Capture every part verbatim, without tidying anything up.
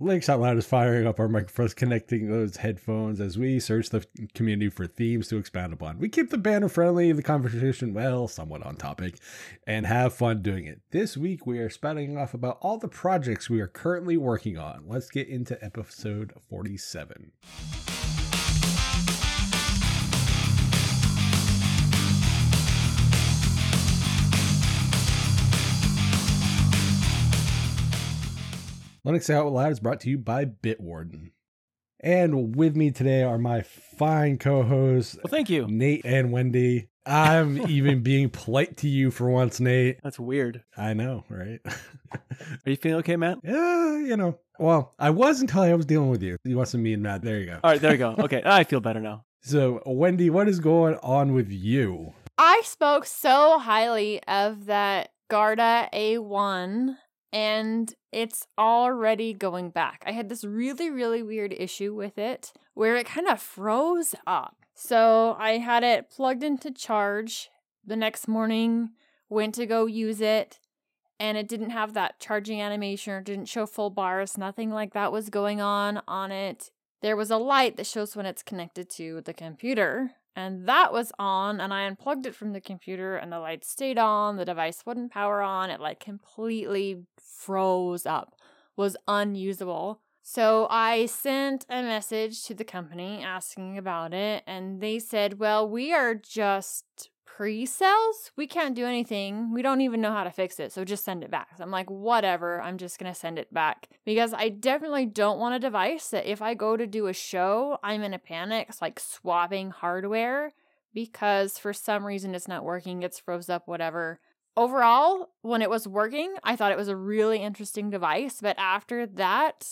Links Out Loud is firing up our microphones, connecting those headphones as we search the community for themes to expound upon. We keep the banner friendly, the conversation, well, somewhat on topic, and have fun doing it. This week, we are spouting off about all the projects we are currently working on. Let's get into episode forty-seven. Linux Out Loud is brought to you by Bitwarden. And with me today are my fine co-hosts. Well, thank you. Nate and Wendy. I'm even being polite to you for once, Nate. That's weird. I know, right? Are you feeling okay, Matt? Yeah, you know. Well, I was until I was dealing with you. You wasn't me and Matt. There you go. All right, there you go. Okay, I feel better now. So, Wendy, what is going on with you? I spoke so highly of that Garda A one. And it's already going back. I had this really, really weird issue with it where it kind of froze up. So I had it plugged into charge the next morning, went to go use it, and it didn't have that charging animation or didn't show full bars. Nothing like that was going on on it. There was a light that shows when it's connected to the computer, and that was on, and I unplugged it from the computer, and the light stayed on, the device wouldn't power on, it like completely froze up, was unusable. So I sent a message to the company asking about it, and they said, well, we are just pre-sales, we can't do anything, we don't even know how to fix it, so just send it back. So I'm like, whatever, I'm just gonna send it back, because I definitely don't want a device that if I go to do a show, I'm in a panic, like swapping hardware, because for some reason it's not working, it's froze up, whatever. Overall, when it was working, I thought it was a really interesting device, but after that,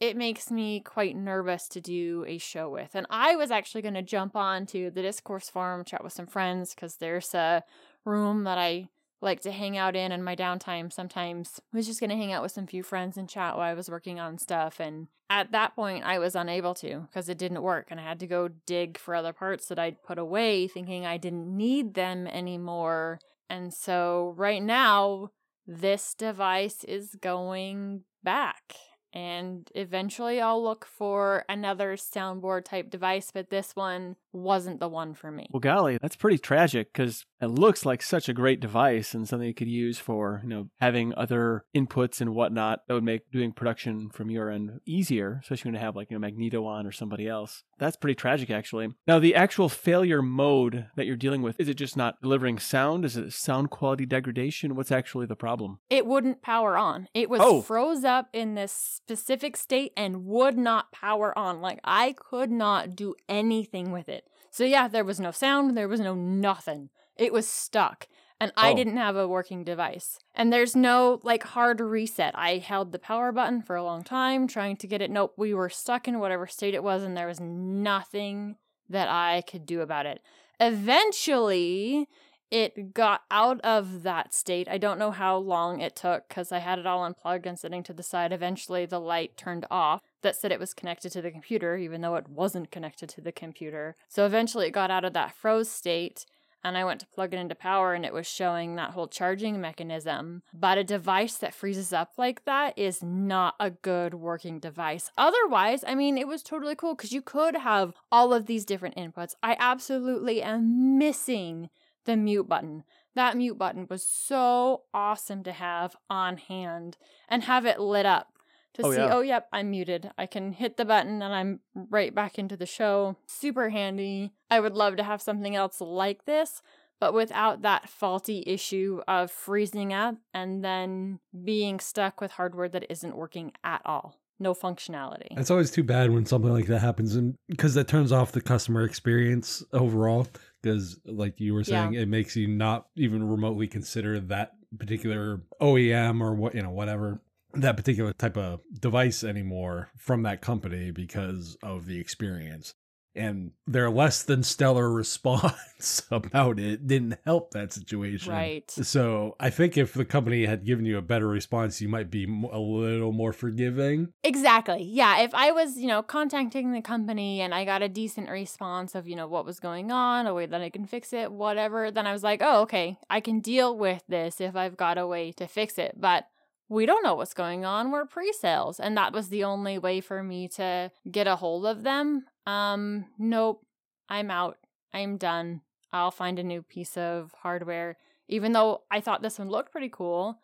it makes me quite nervous to do a show with. And I was actually going to jump on to the Discourse forum, chat with some friends, because there's a room that I like to hang out in in my downtime sometimes. I was just going to hang out with some few friends and chat while I was working on stuff. And at that point, I was unable to because it didn't work. And I had to go dig for other parts that I'd put away thinking I didn't need them anymore. And so right now, this device is going back. And eventually I'll look for another soundboard type device, but this one wasn't the one for me. Well, golly, that's pretty tragic because it looks like such a great device and something you could use for, you know, having other inputs and whatnot that would make doing production from your end easier, especially when you have like, you know, Magneto on or somebody else. That's pretty tragic, actually. Now, the actual failure mode that you're dealing with, is it just not delivering sound? Is it sound quality degradation? What's actually the problem? It wouldn't power on. It was oh. froze up in this specific state and would not power on. Like, I could not do anything with it. So yeah, there was no sound, there was no nothing. It was stuck, and I oh. didn't have a working device. And there's no, like, hard reset. I held the power button for a long time trying to get it. Nope, we were stuck in whatever state it was, and there was nothing that I could do about it. Eventually, it got out of that state. I don't know how long it took, because I had it all unplugged and sitting to the side. Eventually, the light turned off. That said it was connected to the computer, even though it wasn't connected to the computer. So eventually it got out of that froze state, and I went to plug it into power, and it was showing that whole charging mechanism. But a device that freezes up like that is not a good working device. Otherwise, I mean, it was totally cool, because you could have all of these different inputs. I absolutely am missing the mute button. That mute button was so awesome to have on hand and have it lit up. To oh, see, yeah. oh, yep, I'm muted. I can hit the button and I'm right back into the show. Super handy. I would love to have something else like this, but without that faulty issue of freezing up and then being stuck with hardware that isn't working at all. No functionality. It's always too bad when something like that happens, and because that turns off the customer experience overall, because like you were saying, yeah. it makes you not even remotely consider that particular O E M or what, you know, whatever. That particular type of device anymore from that company because of the experience. And their less than stellar response about it didn't help that situation. Right. So I think if the company had given you a better response, you might be a little more forgiving. Exactly. Yeah. If I was, you know, contacting the company and I got a decent response of, you know, what was going on, a way that I can fix it, whatever, then I was like, oh, okay, I can deal with this if I've got a way to fix it. But we don't know what's going on, we're pre-sales. And that was the only way for me to get a hold of them. Um, nope, I'm out, I'm done. I'll find a new piece of hardware, even though I thought this one looked pretty cool.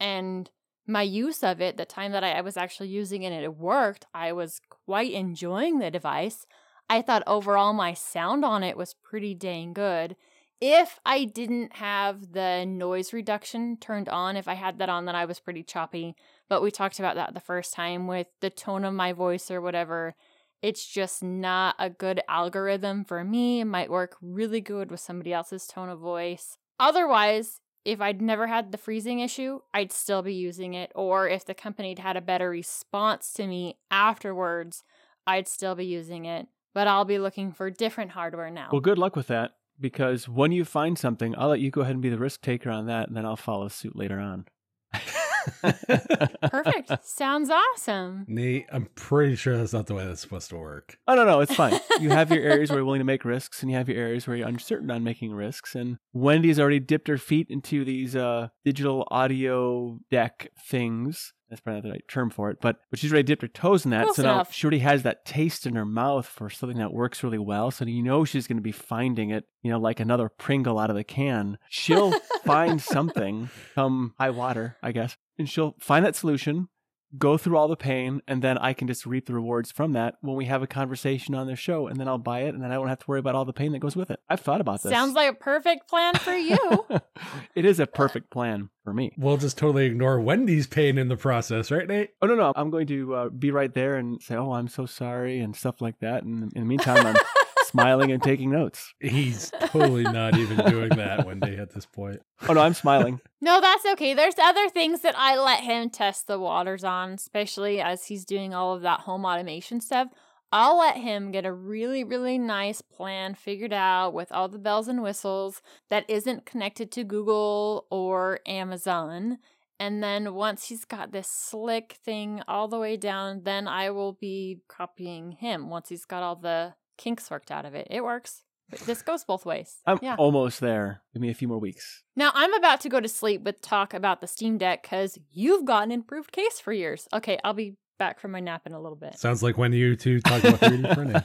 And my use of it, the time that I, I was actually using it and it worked, I was quite enjoying the device. I thought overall my sound on it was pretty dang good. If I didn't have the noise reduction turned on, if I had that on, then I was pretty choppy. But we talked about that the first time with the tone of my voice or whatever. It's just not a good algorithm for me. It might work really good with somebody else's tone of voice. Otherwise, if I'd never had the freezing issue, I'd still be using it. Or if the company'd had a better response to me afterwards, I'd still be using it. But I'll be looking for different hardware now. Well, good luck with that. Because when you find something, I'll let you go ahead and be the risk taker on that, and then I'll follow suit later on. Perfect. Sounds awesome. Nate, I'm pretty sure that's not the way that's supposed to work. Oh, no, no, it's fine. You have your areas where you're willing to make risks, and you have your areas where you're uncertain on making risks. And Wendy's already dipped her feet into these uh, digital audio deck things. That's probably not the right term for it, but, but she's already dipped her toes in that. Close so enough. Now she already has that taste in her mouth for something that works really well. So you know she's going to be finding it, you know, like another Pringle out of the can. She'll find something, come high water, I guess, and she'll find that solution, go through all the pain, and then I can just reap the rewards from that when we have a conversation on the show, and then I'll buy it, and then I won't have to worry about all the pain that goes with it. I've thought about this. Sounds like a perfect plan for you. It is a perfect plan. For me. We'll just totally ignore Wendy's pain in the process, right, Nate? Oh, no, no. I'm going to uh, be right there and say, oh, I'm so sorry and stuff like that. And in the meantime, I'm smiling and taking notes. He's totally not even doing that, Wendy, at this point. Oh, no, I'm smiling. No, that's okay. There's other things that I let him test the waters on, especially as he's doing all of that home automation stuff. I'll let him get a really, really nice plan figured out with all the bells and whistles that isn't connected to Google or Amazon. And then once he's got this slick thing all the way down, then I will be copying him once he's got all the kinks worked out of it. It works. But this goes both ways. I'm yeah. almost there. Give me a few more weeks. Now, I'm about to go to sleep with talk about the Steam Deck because you've got an improved case for yours. Okay, I'll be back from my nap in a little bit. Sounds like when you two talk about three D printing.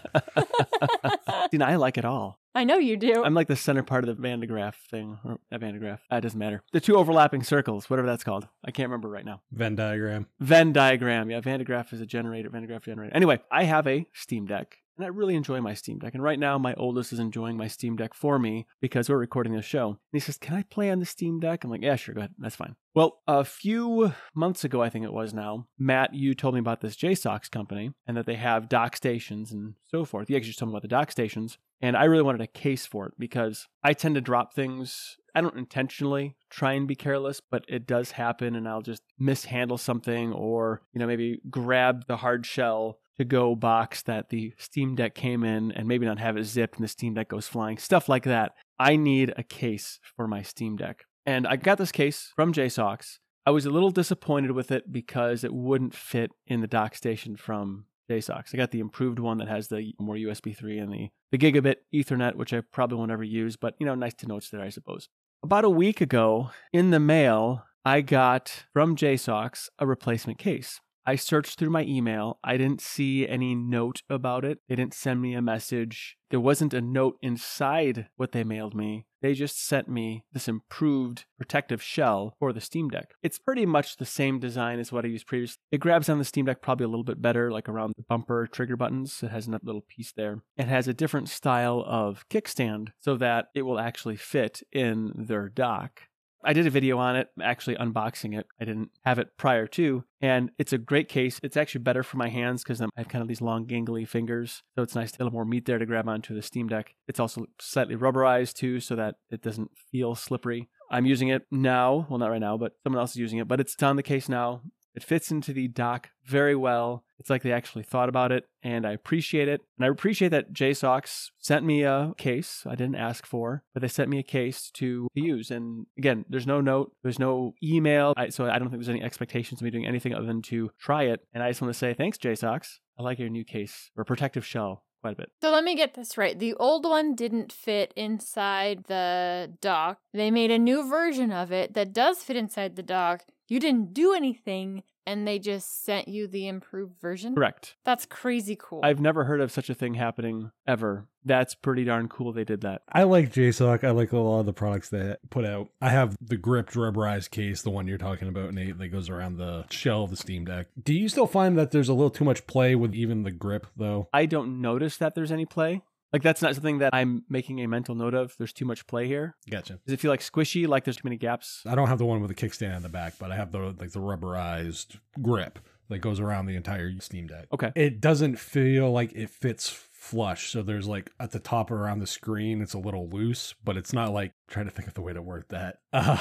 You know, I like it all. I know you do. I'm like the center part of the Van de Graaff thing. Or a Van de Graaff. That doesn't matter. The two overlapping circles, whatever that's called. I can't remember right now. Venn diagram. Venn diagram. Yeah, Van de Graaff is a generator. Van de Graaff generator. Anyway, I have a Steam Deck. And I really enjoy my Steam Deck. And right now, my oldest is enjoying my Steam Deck for me because we're recording this show. And he says, can I play on the Steam Deck? I'm like, yeah, sure, go ahead. That's fine. Well, a few months ago, I think it was now, Matt, you told me about this J SAUX company and that they have dock stations and so forth. You actually just told me about the dock stations. And I really wanted a case for it because I tend to drop things. I don't intentionally try and be careless, but it does happen. And I'll just mishandle something or, you know, maybe grab the hard shell to go box that the Steam Deck came in and maybe not have it zipped and the Steam Deck goes flying, stuff like that. I need a case for my Steam Deck. And I got this case from J SAUX. I was a little disappointed with it because it wouldn't fit in the dock station from J SAUX. I got the improved one that has the more U S B three and the, the gigabit Ethernet, which I probably won't ever use, but you know, nice to know it's there, I suppose. About a week ago in the mail, I got from J SAUX a replacement case. I searched through my email. I didn't see any note about it. They didn't send me a message. There wasn't a note inside what they mailed me. They just sent me this improved protective shell for the Steam Deck. It's pretty much the same design as what I used previously. It grabs on the Steam Deck probably a little bit better, like around the bumper trigger buttons. It has that little piece there. It has a different style of kickstand so that it will actually fit in their dock. I did a video on it, actually unboxing it. I didn't have it prior to, and it's a great case. It's actually better for my hands because I have kind of these long, gangly fingers, so it's nice to have a little more meat there to grab onto the Steam Deck. It's also slightly rubberized too, so that it doesn't feel slippery. I'm using it now. Well, not right now, but someone else is using it, but it's on the case now. It fits into the dock very well. It's like they actually thought about it, and I appreciate it. And I appreciate that J SAUX sent me a case I didn't ask for, but they sent me a case to use. And again, there's no note, there's no email, I, so I don't think there's any expectations of me doing anything other than to try it. And I just want to say, thanks, J SAUX. I like your new case, or protective shell, quite a bit. So let me get this right. The old one didn't fit inside the dock. They made a new version of it that does fit inside the dock. you didn't do anything, and they just sent you the improved version? Correct. That's crazy cool. I've never heard of such a thing happening ever. That's pretty darn cool they did that. I like J SAUX. I like a lot of the products they put out. I have the gripped rubberized case, the one you're talking about, Nate, that goes around the shell of the Steam Deck. Do you still find that there's a little too much play with even the grip, though? I don't notice that there's any play. Like, that's not something that I'm making a mental note of. There's too much play here. Gotcha. Does it feel like squishy, like there's too many gaps? I don't have the one with the kickstand in the back, but I have the like the rubberized grip that goes around the entire Steam Deck. Okay. It doesn't feel like it fits flush. So there's like at the top around the screen, it's a little loose, but it's not like, I'm trying to think of the way to word that. Um,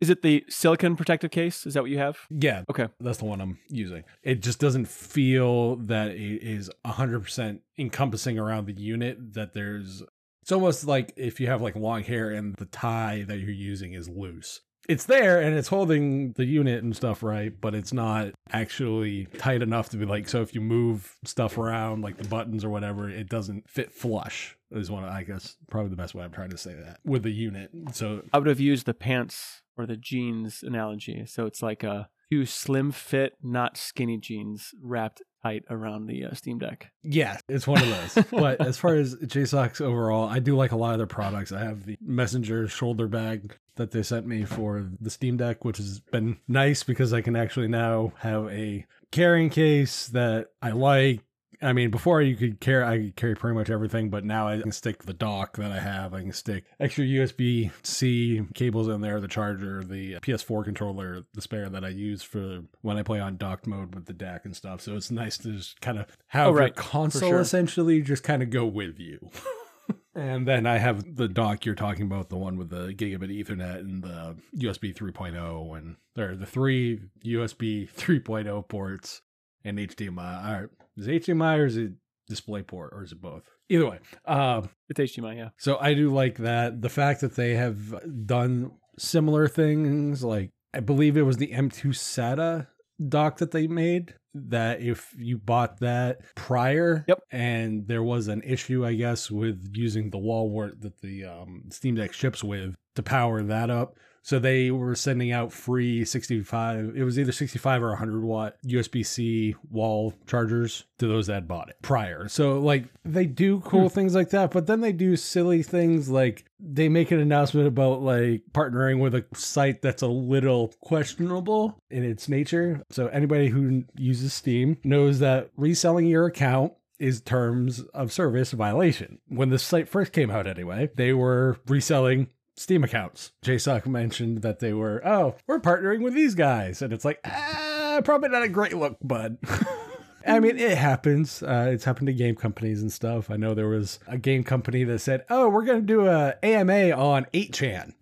Is it the silicone protective case? Is that what you have? Yeah. Okay. That's the one I'm using. It just doesn't feel that it is one hundred percent encompassing around the unit, that there's... It's almost like if you have like long hair and the tie that you're using is loose. It's there and it's holding the unit and stuff, right? But it's not actually tight enough to be like, so if you move stuff around, like the buttons or whatever, it doesn't fit flush. Is one, I guess, probably the best way I'm trying to say that with the unit. So I would have used the pants or the jeans analogy. So it's like a too slim fit, not skinny jeans wrapped tight around the uh, Steam Deck. Yeah, it's one of those. But as far as J SAUX overall, I do like a lot of their products. I have the Messenger shoulder bag that they sent me for the Steam Deck, which has been nice because I can actually now have a carrying case that I like. I mean, before you could carry, I could carry pretty much everything, but now I can stick the dock that I have. I can stick extra U S B C cables in there, the charger, the P S four controller, the spare that I use for when I play on docked mode with the deck and stuff. So it's nice to just kind of have oh, right. your console sure. essentially just kind of go with you. And then I have the dock you're talking about, the one with the gigabit Ethernet and the U S B three point oh, and there are the three U S B three point oh ports and H D M I. All right. Is it H D M I or is it DisplayPort or is it both? Either way. Uh, it's H D M I, yeah. So I do like that. The fact that they have done similar things, like I believe it was the M two SATA dock that they made, that if you bought that prior yep. and there was an issue, I guess, with using the wall wart that the um, Steam Deck ships with to power that up. So they were sending out free sixty-five, it was either sixty-five or one hundred watt U S B C wall chargers to those that bought it prior. So like they do cool hmm. things like that, but then they do silly things like they make an announcement about like partnering with a site that's a little questionable in its nature. So anybody who uses Steam knows that reselling your account is terms of service violation. When this site first came out anyway, they were reselling Steam accounts. J SAUX mentioned that they were, oh, we're partnering with these guys. And it's like, ah, probably not a great look, bud. I mean, it happens. Uh, it's happened to game companies and stuff. I know there was a game company that said, oh, we're going to do a A M A on eight chan.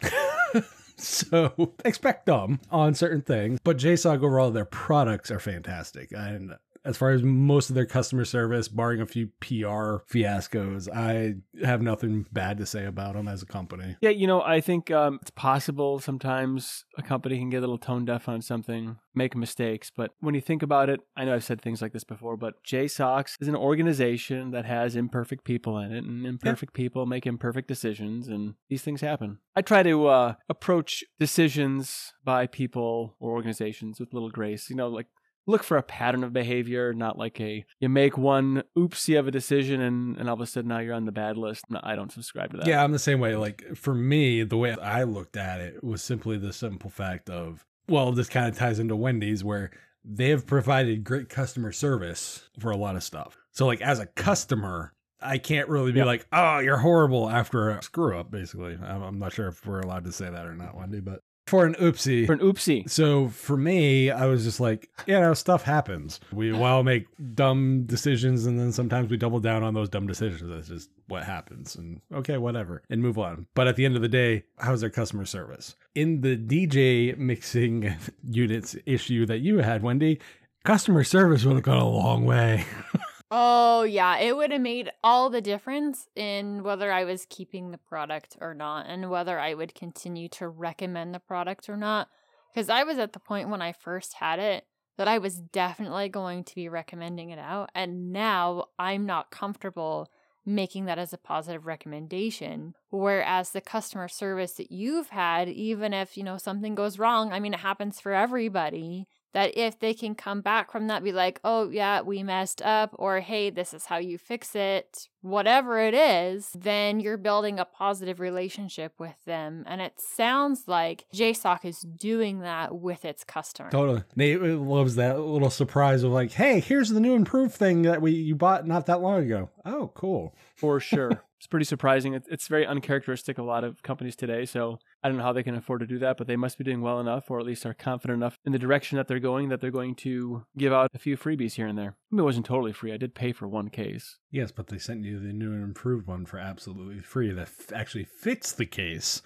So expect them on certain things. But J SAUX overall, their products are fantastic. And as far as most of their customer service, barring a few P R fiascos, I have nothing bad to say about them as a company. Yeah, you know, I think um, it's possible sometimes a company can get a little tone deaf on something, make mistakes. But when you think about it, I know I've said things like this before, but J SAUX is an organization that has imperfect people in it, and imperfect yeah. people make imperfect decisions, and these things happen. I try to uh, approach decisions by people or organizations with little grace, you know, like, look for a pattern of behavior, not like a, you make one oopsie of a decision and, and all of a sudden now you're on the bad list. No, I don't subscribe to that. Yeah, I'm the same way. Like for me, the way I looked at it was simply the simple fact of, well, this kind of ties into Wendy's where they have provided great customer service for a lot of stuff. So like as a customer, I can't really be yep. like, oh, you're horrible after a screw up, basically. I'm, I'm not sure if we're allowed to say that or not, Wendy, but. For an oopsie. For an oopsie. So for me, I was just like, you know, stuff happens. We all make dumb decisions and then sometimes we double down on those dumb decisions. That's just what happens. And okay, whatever. And move on. But at the end of the day, how's their customer service? In the D J mixing units issue that you had, Wendy, customer service would have gone a long way. Oh, yeah. It would have made all the difference in whether I was keeping the product or not and whether I would continue to recommend the product or not. Because I was at the point when I first had it that I was definitely going to be recommending it out. And now I'm not comfortable making that as a positive recommendation. Whereas the customer service that you've had, even if, you know, something goes wrong, I mean, it happens for everybody, that if they can come back from that, be like, oh yeah, we messed up, or hey, this is how you fix it, whatever it is, then you're building a positive relationship with them. And it sounds like J SAUX is doing that with its customers. Totally. They loves that little surprise of like, hey, here's the new improved thing that we you bought not that long ago. Oh, cool. For sure. It's pretty surprising. It's very uncharacteristic of a lot of companies today. So I don't know how they can afford to do that, but they must be doing well enough, or at least are confident enough in the direction that they're going, that they're going to give out a few freebies here and there. I mean, it wasn't totally free. I did pay for one case. Yes, but they sent you the new and improved one for absolutely free that f- actually fits the case.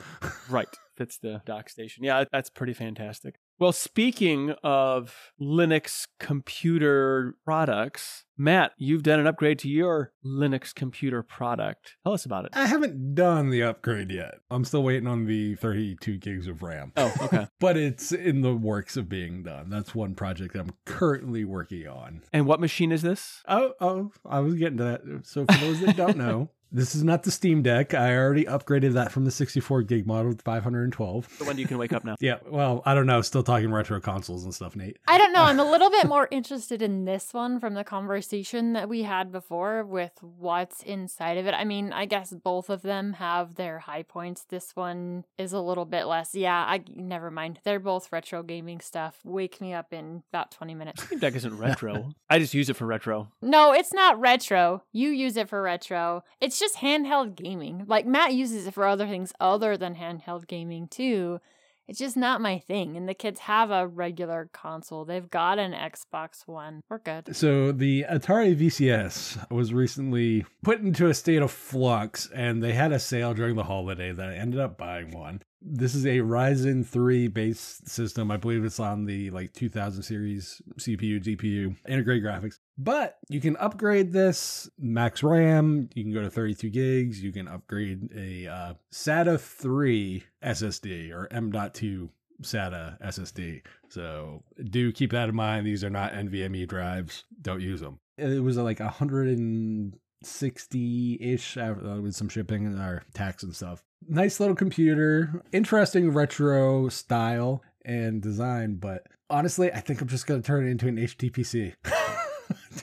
Right. Fits the dock station. Yeah, that's pretty fantastic. Well, speaking of Linux computer products, Matt, you've done an upgrade to your Linux computer product. Tell us about it. I haven't done the upgrade yet. I'm still waiting on the thirty-two gigs of RAM. Oh, okay. But it's in the works of being done. That's one project I'm currently working on. And what machine is this? Oh, oh, I was getting to that. So for those that don't know, this is not the Steam Deck. I already upgraded that from the sixty-four gig model to five twelve. The one you can wake up now. Yeah, well, I don't know. Still talking retro consoles and stuff, Nate. I don't know. I'm a little bit more interested in this one from the conversation that we had before with what's inside of it. I mean, I guess both of them have their high points. This one is a little bit less. Yeah, I never mind. They're both retro gaming stuff. Wake me up in about twenty minutes. Steam Deck isn't retro. I just use it for retro. No, it's not retro. You use it for retro. It's just just handheld gaming. Like, Matt uses it for other things other than handheld gaming too. It's just not my thing. And the kids have a regular console. They've got an Xbox One. We're good. So the Atari V C S was recently put into a state of flux, and they had a sale during the holiday that I ended up buying one. This is a Ryzen three based system. I believe it's on the like two thousand series C P U, G P U, integrated graphics. But you can upgrade this max RAM. You can go to thirty-two gigs. You can upgrade a uh, SATA three S S D or M dot two SATA S S D. So do keep that in mind. These are not NVMe drives. Don't use them. It was like one hundred sixty-ish with some shipping and our tax and stuff. Nice little computer, interesting retro style and design, but honestly, I think I'm just going to turn it into an H T P C.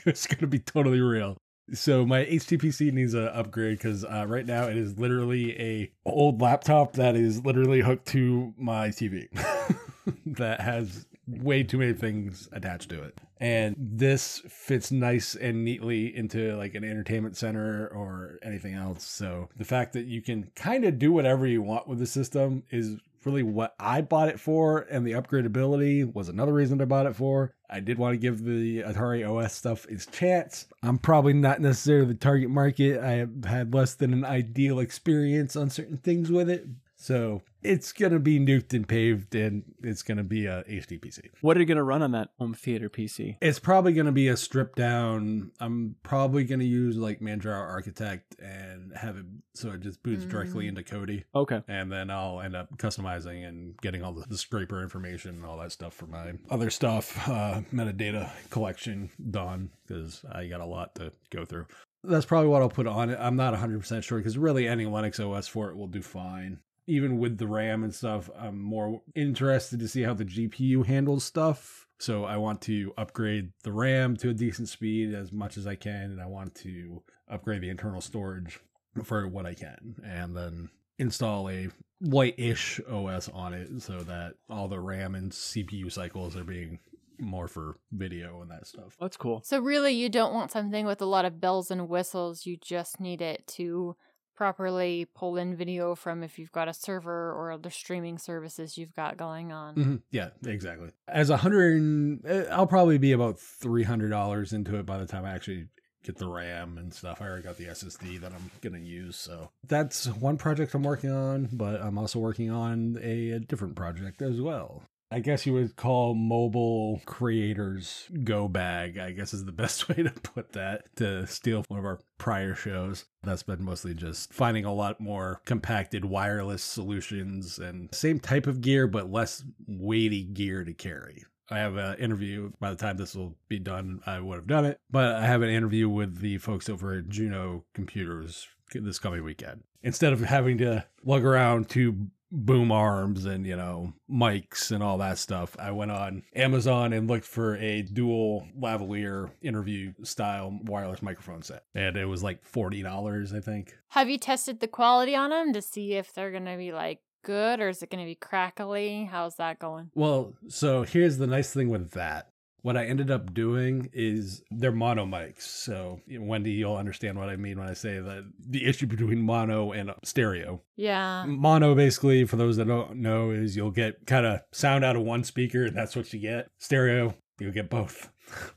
It's going to be totally real. So my H T P C needs an upgrade because uh, right now it is literally a old laptop that is literally hooked to my T V that has way too many things attached to it. And this fits nice and neatly into like an entertainment center or anything else. So the fact that you can kind of do whatever you want with the system is really what I bought it for. And the upgradability was another reason I bought it for. I did want to give the Atari O S stuff its chance. I'm probably not necessarily the target market. I have had less than an ideal experience on certain things with it. So it's going to be nuked and paved, and it's going to be a H T P C. What are you going to run on that home theater P C? It's probably going to be a stripped down. I'm probably going to use like Manjaro Architect and have it so it just boots mm. directly into Kodi. Okay. And then I'll end up customizing and getting all the, the scraper information and all that stuff for my other stuff, uh, metadata collection done, because I got a lot to go through. That's probably what I'll put on it. I'm not one hundred percent sure, because really any Linux O S for it will do fine. Even with the RAM and stuff, I'm more interested to see how the G P U handles stuff. So I want to upgrade the RAM to a decent speed as much as I can. And I want to upgrade the internal storage for what I can. And then install a light-ish O S on it so that all the RAM and C P U cycles are being more for video and that stuff. That's cool. So really, you don't want something with a lot of bells and whistles. You just need it to properly pull in video from if you've got a server or other streaming services you've got going on. Mm-hmm. Yeah, exactly. As a hundred, I'll probably be about three hundred dollars into it by the time I actually get the RAM and stuff. I already got the S S D that I'm going to use. So that's one project I'm working on, but I'm also working on a, a different project as well. I guess you would call mobile creators go bag, I guess is the best way to put that, to steal one of our prior shows. That's been mostly just finding a lot more compacted wireless solutions and same type of gear, but less weighty gear to carry. I have an interview. By the time this will be done, I would have done it. But I have an interview with the folks over at Juno Computers this coming weekend. Instead of having to lug around to boom arms and, you know, mics and all that stuff, I went on Amazon and looked for a dual lavalier interview style wireless microphone set. And it was like forty dollars, I think. Have you tested the quality on them to see if they're going to be like good or is it going to be crackly? How's that going? Well, so here's the nice thing with that. What I ended up doing is they're mono mics. So, Wendy, you'll understand what I mean when I say that the issue between mono and stereo. Yeah. Mono, basically, for those that don't know, is you'll get kind of sound out of one speaker, and that's what you get. Stereo, you'll get both,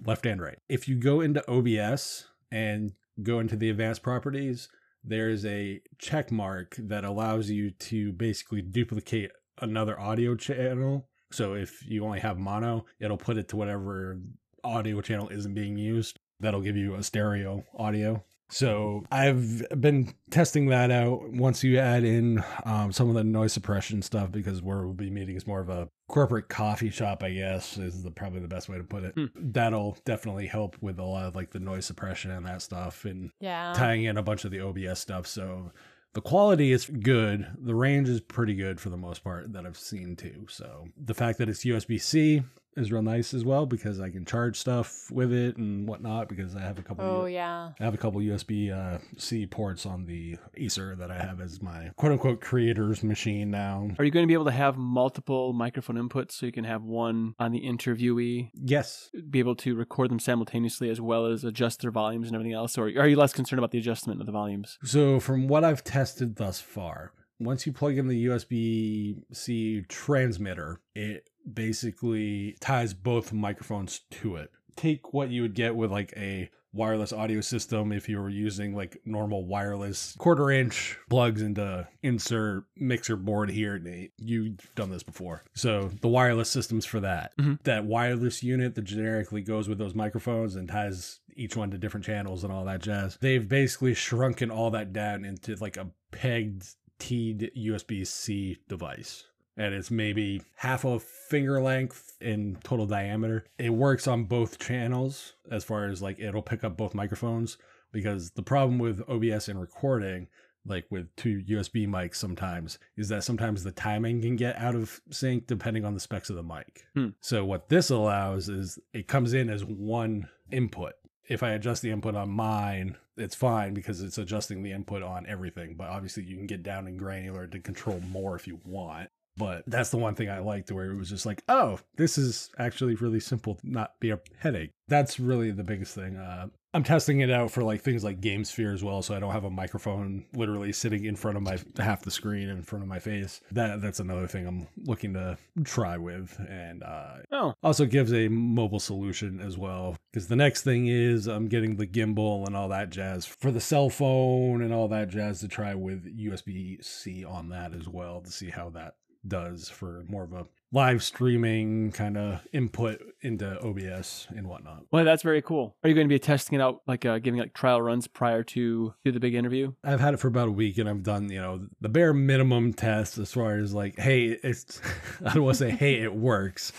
left and right. If you go into O B S and go into the advanced properties, there's a check mark that allows you to basically duplicate another audio channel. So if you only have mono, it'll put it to whatever audio channel isn't being used. That'll give you a stereo audio. So I've been testing that out once you add in um, some of the noise suppression stuff, because where we'll be meeting is more of a corporate coffee shop, I guess, is the, probably the best way to put it. Hmm. That'll definitely help with a lot of like the noise suppression and that stuff, and yeah, tying in a bunch of the O B S stuff. So the quality is good. The range is pretty good for the most part that I've seen too. So the fact that it's U S B C is real nice as well, because I can charge stuff with it and whatnot, because I have a couple. Oh, U- yeah. I have a couple U S B uh, C ports on the Acer that I have as my quote unquote creator's machine now. Are you going to be able to have multiple microphone inputs so you can have one on the interviewee? Yes. Be able to record them simultaneously as well as adjust their volumes and everything else? Or are you less concerned about the adjustment of the volumes? So from what I've tested, Tested thus far, once you plug in the U S B C transmitter, it basically ties both microphones to it. Take what you would get with like a wireless audio system if you were using like normal wireless quarter inch plugs into insert mixer board here, Nate. You've done this before. So the wireless systems for that, mm-hmm. that wireless unit that generically goes with those microphones and ties each one to different channels and all that jazz. They've basically shrunken all that down into like a pegged, teed U S B C device. And it's maybe half a finger length in total diameter. It works on both channels as far as like it'll pick up both microphones, because the problem with O B S and recording, like with two U S B mics sometimes, is that sometimes the timing can get out of sync depending on the specs of the mic. Hmm. So what this allows is it comes in as one input. If I adjust the input on mine, it's fine because it's adjusting the input on everything. But obviously you can get down and granular to control more if you want. But that's the one thing I liked, where it was just like, oh, this is actually really simple to not be a headache. That's really the biggest thing. Uh, I'm testing it out for like things like GameSphere as well, so I don't have a microphone literally sitting in front of my half the screen in front of my face. That That's another thing I'm looking to try with, and uh, oh. also gives a mobile solution as well, because the next thing is I'm getting the gimbal and all that jazz for the cell phone and all that jazz to try with U S B C on that as well, to see how that does for more of a live streaming kind of input into O B S and whatnot. Well, that's very cool. Are you going to be testing it out, like uh, giving like trial runs prior to do the big interview? I've had it for about a week, and I've done, you know, the bare minimum tests as far as like, hey, it's, I don't want to say, hey, it works,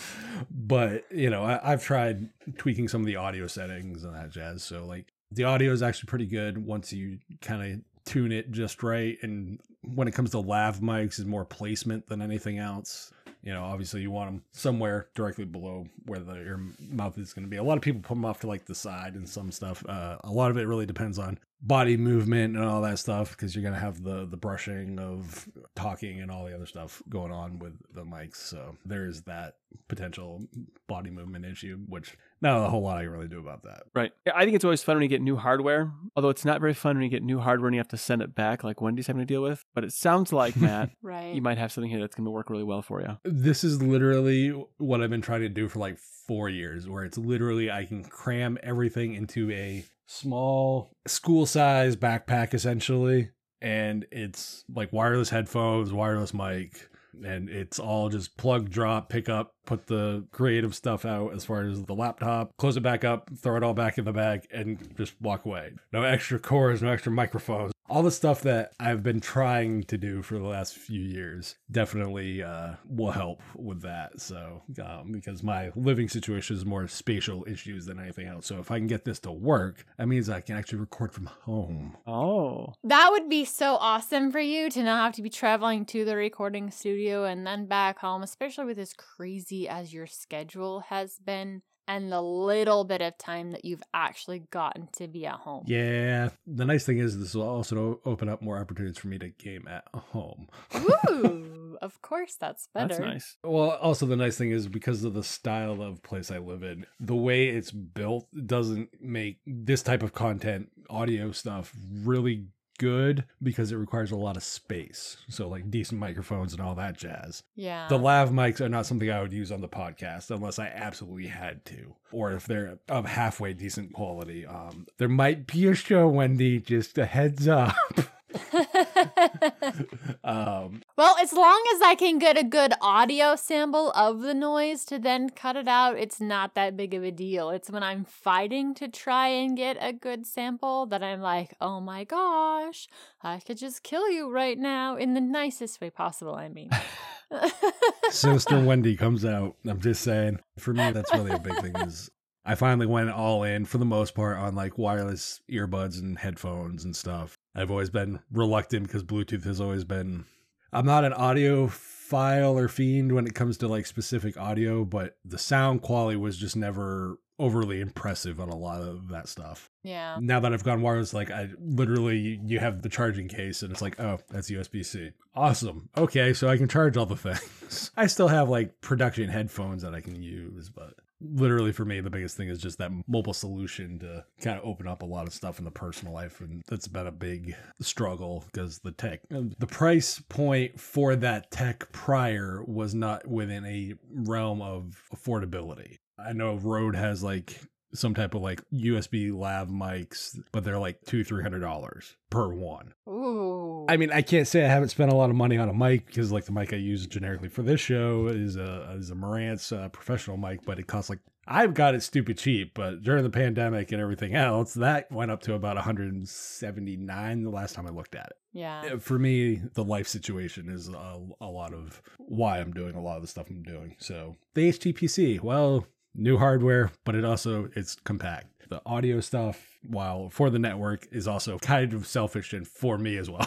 but you know, I, I've tried tweaking some of the audio settings and that jazz. So like the audio is actually pretty good once you kind of tune it just right. And when it comes to lav mics, is more placement than anything else. You know, obviously you want them somewhere directly below where the, your mouth is going to be. A lot of people put them off to like the side and some stuff. Uh, a lot of it really depends on body movement and all that stuff, because you're going to have the, the brushing of talking and all the other stuff going on with the mics. So there is that potential body movement issue, which not a whole lot I can really do about that. Right. I think it's always fun when you get new hardware, although it's not very fun when you get new hardware and you have to send it back like Wendy's having to deal with. But it sounds like, Matt, right, you might have something here that's going to work really well for you. This is literally what I've been trying to do for like four years, where it's literally I can cram everything into a small school size backpack essentially. And it's like wireless headphones, wireless mic, and it's all just plug, drop, pick up, put the creative stuff out as far as the laptop, close it back up, throw it all back in the bag, and just walk away. No extra cords, no extra microphones. all the stuff that I've been trying to do for the last few years definitely uh, will help with that. So um, because my living situation is more spatial issues than anything else. So if I can get this to work, that means I can actually record from home. Oh, that would be so awesome for you to not have to be traveling to the recording studio and then back home, especially with as crazy as your schedule has been. And the little bit of time that you've actually gotten to be at home. Yeah. The nice thing is this will also open up more opportunities for me to game at home. Ooh, of course, that's better. That's nice. Well, also the nice thing is because of the style of place I live in, the way it's built doesn't make this type of content, audio stuff, really good because it requires a lot of space. So like decent microphones and all that jazz. Yeah. The lav mics are not something I would use on the podcast unless I absolutely had to, or if they're of halfway decent quality. Um, there might be a show, Wendy, just a heads up. um, well, as long as I can get a good audio sample of the noise to then cut it out, it's not that big of a deal. It's when I'm fighting to try and get a good sample that I'm like, oh my gosh, I could just kill you right now in the nicest way possible, I mean. Sinister Wendy comes out. I'm just saying. For me, that's really a big thing is I finally went all in for the most part on like wireless earbuds and headphones and stuff. I've always been reluctant because Bluetooth has always been, I'm not an audiophile or fiend when it comes to like specific audio, but the sound quality was just never overly impressive on a lot of that stuff. Yeah. Now that I've gone wireless, like I literally, you have the charging case and it's like, oh, that's U S B C. Awesome. Okay. So I can charge all the things. I still have like production headphones that I can use, but literally for me, the biggest thing is just that mobile solution to kind of open up a lot of stuff in the personal life. And that's been a big struggle because the tech, the price point for that tech prior was not within a realm of affordability. I know Rode has like some type of like U S B lav mics, but they're like two, three hundred dollars per one. Ooh. I mean, I can't say I haven't spent a lot of money on a mic because like the mic I use generically for this show is a is a Marantz uh, professional mic, but it costs like, I've got it stupid cheap, but during the pandemic and everything else, that went up to about one hundred seventy-nine the last time I looked at it. Yeah. For me, the life situation is a, a lot of why I'm doing a lot of the stuff I'm doing. So the H T P C, well, new hardware, but it also, it's compact. The audio stuff, while for the network, is also kind of selfish and for me as well.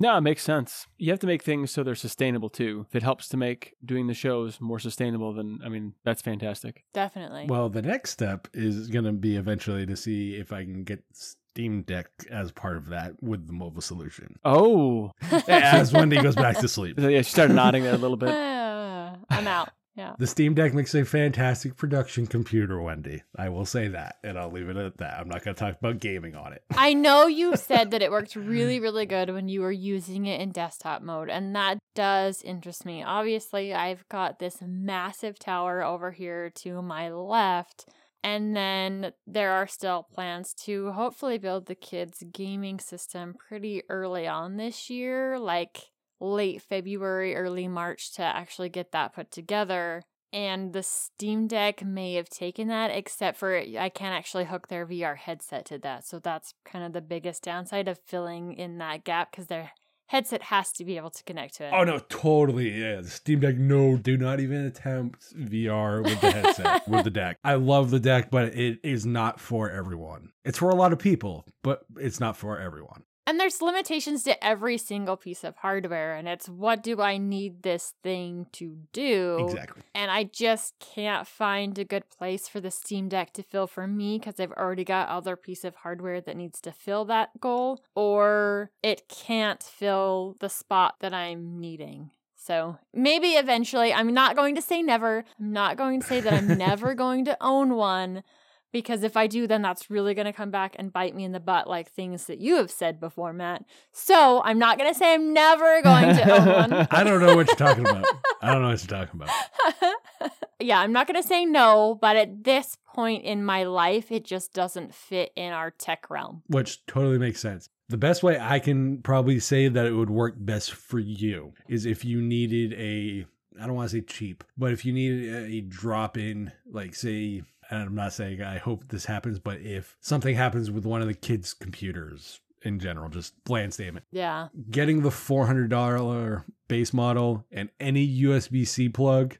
No, it makes sense. You have to make things so they're sustainable too. If it helps to make doing the shows more sustainable, then, I mean, that's fantastic. Definitely. Well, the next step is going to be eventually to see if I can get Steam Deck as part of that with the mobile solution. Oh. As Wendy goes back to sleep. Yeah, she started nodding there a little bit. Uh, I'm out. Yeah. The Steam Deck makes a fantastic production computer, Wendy. I will say that, and I'll leave it at that. I'm not going to talk about gaming on it. I know you said that it worked really, really good when you were using it in desktop mode, and that does interest me. Obviously, I've got this massive tower over here to my left, and then there are still plans to hopefully build the kids' gaming system pretty early on this year, like late February, early March to actually get that put together. And the Steam Deck may have taken that, except for I can't actually hook their V R headset to that. So that's kind of the biggest downside of filling in that gap because their headset has to be able to connect to it. Oh, no, totally. Yeah. The Steam Deck, no, do not even attempt V R with the headset, with the deck. I love the deck, but it is not for everyone. It's for a lot of people, but it's not for everyone. And there's limitations to every single piece of hardware, and it's what do I need this thing to do? Exactly. And I just can't find a good place for the Steam Deck to fill for me because I've already got other piece of hardware that needs to fill that goal, or it can't fill the spot that I'm needing. So maybe eventually, I'm not going to say never. I'm not going to say that I'm never going to own one. Because if I do, then that's really going to come back and bite me in the butt like things that you have said before, Matt. So I'm not going to say I'm never going to own one. I don't know what you're talking about. I don't know what you're talking about. Yeah, I'm not going to say no, but at this point in my life, it just doesn't fit in our tech realm. Which totally makes sense. The best way I can probably say that it would work best for you is if you needed a, I don't want to say cheap, but if you needed a drop-in, like say... And I'm not saying I hope this happens, but if something happens with one of the kids' computers in general, just bland statement. Yeah. Getting the four hundred dollars base model and any U S B C plug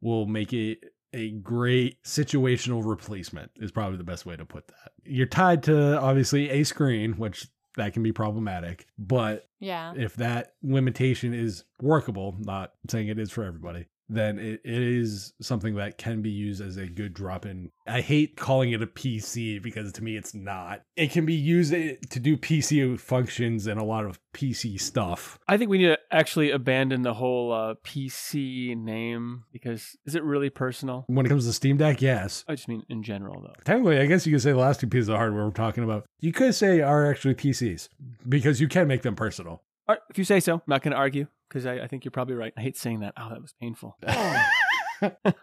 will make it a great situational replacement is probably the best way to put that. You're tied to obviously a screen, which that can be problematic, but yeah, if that limitation is workable, not saying it is for everybody, then it, it is something that can be used as a good drop-in. I hate calling it a P C because to me it's not. It can be used to do P C functions and a lot of P C stuff. I think we need to actually abandon the whole uh, P C name, because is it really personal? When it comes to Steam Deck, yes. I just mean in general, though. Technically, I guess you could say the last two pieces of hardware we're talking about, you could say are actually P Cs, because you can make them personal. All right, if you say so, I'm not going to argue. Because I, I think you're probably right. I hate saying that. Oh, that was painful. Oh.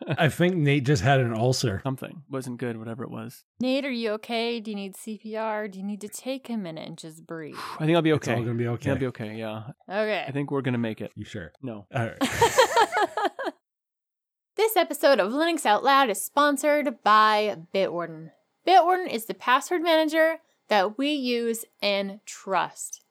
I think Nate just had an ulcer. Something. Wasn't good, whatever it was. Nate, are you okay? Do you need C P R? Do you need to take a minute and just breathe? I think I'll be okay. It's all going to be okay. I'll be okay, yeah. Okay. I think we're going to make it. You sure? No. All right. This episode of Linux Out Loud is sponsored by Bitwarden. Bitwarden is the password manager that we use and trust.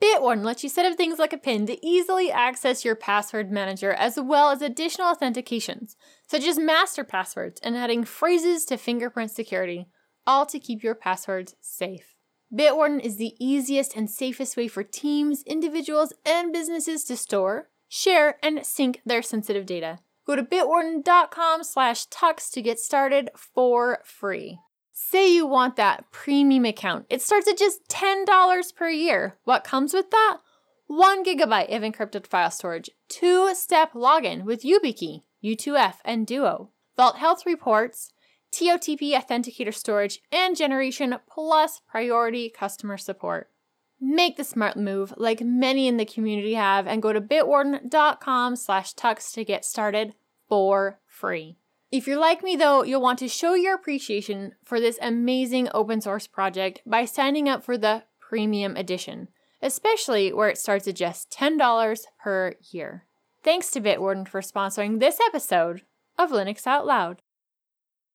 Bitwarden lets you set up things like a PIN to easily access your password manager, as well as additional authentications, such as master passwords and adding phrases to fingerprint security, all to keep your passwords safe. Bitwarden is the easiest and safest way for teams, individuals, and businesses to store, share, and sync their sensitive data. Go to bitwarden.com slash tux to get started for free. Say you want that premium account. It starts at just ten dollars per year. What comes with that? One gigabyte of encrypted file storage, two-step login with YubiKey, U two F, and Duo, Vault Health reports, T O T P authenticator storage, and generation, plus priority customer support. Make the smart move like many in the community have and go to bitwarden.com slash tux to get started for free. If you're like me, though, you'll want to show your appreciation for this amazing open source project by signing up for the Premium Edition, especially where it starts at just ten dollars per year. Thanks to Bitwarden for sponsoring this episode of Linux Out Loud.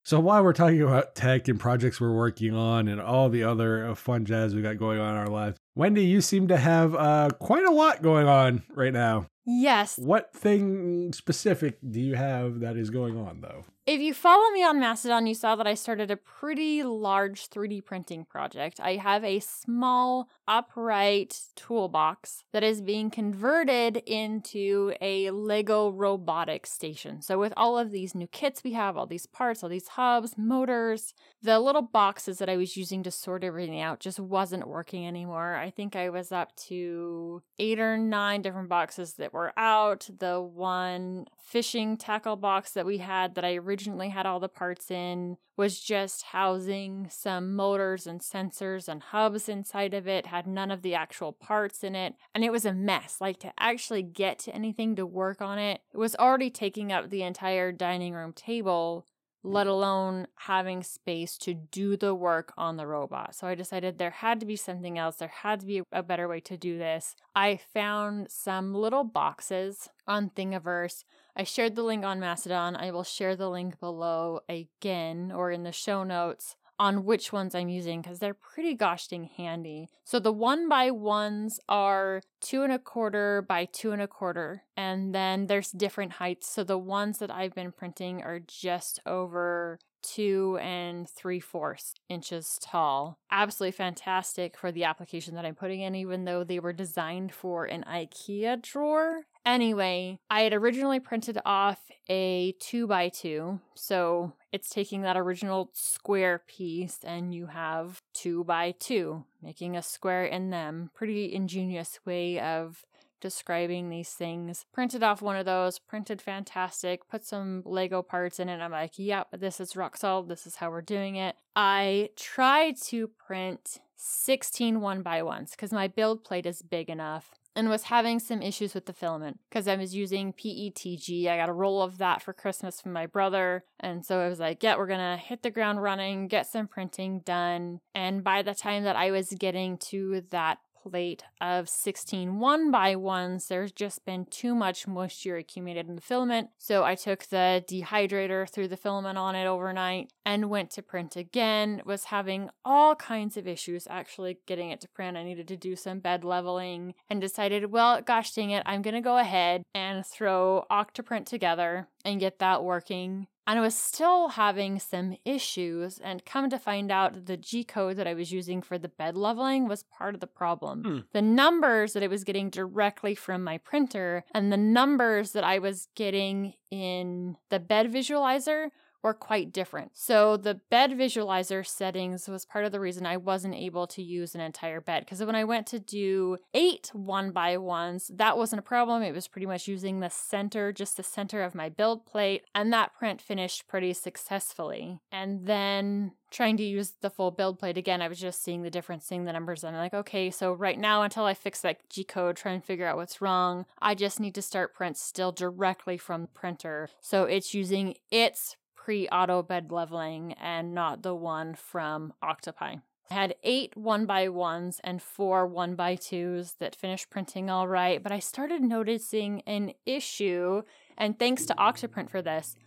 So while we're talking about tech and projects we're working on and all the other fun jazz we got going on in our lives, Wendy, you seem to have uh, quite a lot going on right now. Yes. What thing specific do you have that is going on, though? If you follow me on Mastodon, you saw that I started a pretty large three D printing project. I have a small upright toolbox that is being converted into a Lego robotic station. So with all of these new kits we have, all these parts, all these hubs, motors, the little boxes that I was using to sort everything out just wasn't working anymore. I think I was up to eight or nine different boxes that were out. The one fishing tackle box that we had that I really originally had all the parts in was just housing some motors and sensors and hubs inside of it, had none of the actual parts in it, and it was a mess. Like, to actually get to anything to work on it, it was already taking up the entire dining room table, let alone having space to do the work on the robot. So I decided there had to be something else. There had to be a better way to do this. I found some little boxes on Thingiverse. I shared the link on Mastodon. I will share the link below again, or in the show notes, on which ones I'm using, because they're pretty gosh dang handy. So the one by ones are two and a quarter by two and a quarter, and then there's different heights. So the ones that I've been printing are just over two and three fourths inches tall. Absolutely fantastic for the application that I'm putting in, even though they were designed for an IKEA drawer. Anyway, I had originally printed off a two by two. So it's taking that original square piece and you have two by two, making a square in them. Pretty ingenious way of describing these things. Printed off one of those, printed fantastic, put some Lego parts in it. I'm like, yep, this is rock solid. This is how we're doing it. I tried to print sixteen one by ones because my build plate is big enough, and was having some issues with the filament because I was using P E T G. I got a roll of that for Christmas from my brother. And so I was like, yeah, we're going to hit the ground running, get some printing done. And by the time that I was getting to that plate of sixteen one by ones, there's just been too much moisture accumulated in the filament. So I took the dehydrator, threw the filament on it overnight, and went to print again. Was having all kinds of issues actually getting it to print. I needed to do some bed leveling and decided, well, gosh dang it, I'm going to go ahead and throw OctoPrint together and get that working. And I was still having some issues, and come to find out the G-code that I was using for the bed leveling was part of the problem. Mm. The numbers that it was getting directly from my printer and the numbers that I was getting in the bed visualizer were quite different. So the bed visualizer settings was part of the reason I wasn't able to use an entire bed, because when I went to do eight one by ones, that wasn't a problem. It was pretty much using the center, just the center of my build plate, and that print finished pretty successfully. And then trying to use the full build plate again, I was just seeing the difference, seeing the numbers, and I'm like, okay, so right now, until I fix that G-code, try and figure out what's wrong, I just need to start prints still directly from the printer. So it's using its pre-auto bed leveling and not the one from Octopi. I had eight one by ones and four one by twos that finished printing all right, but I started noticing an issue, and thanks to OctoPrint for this,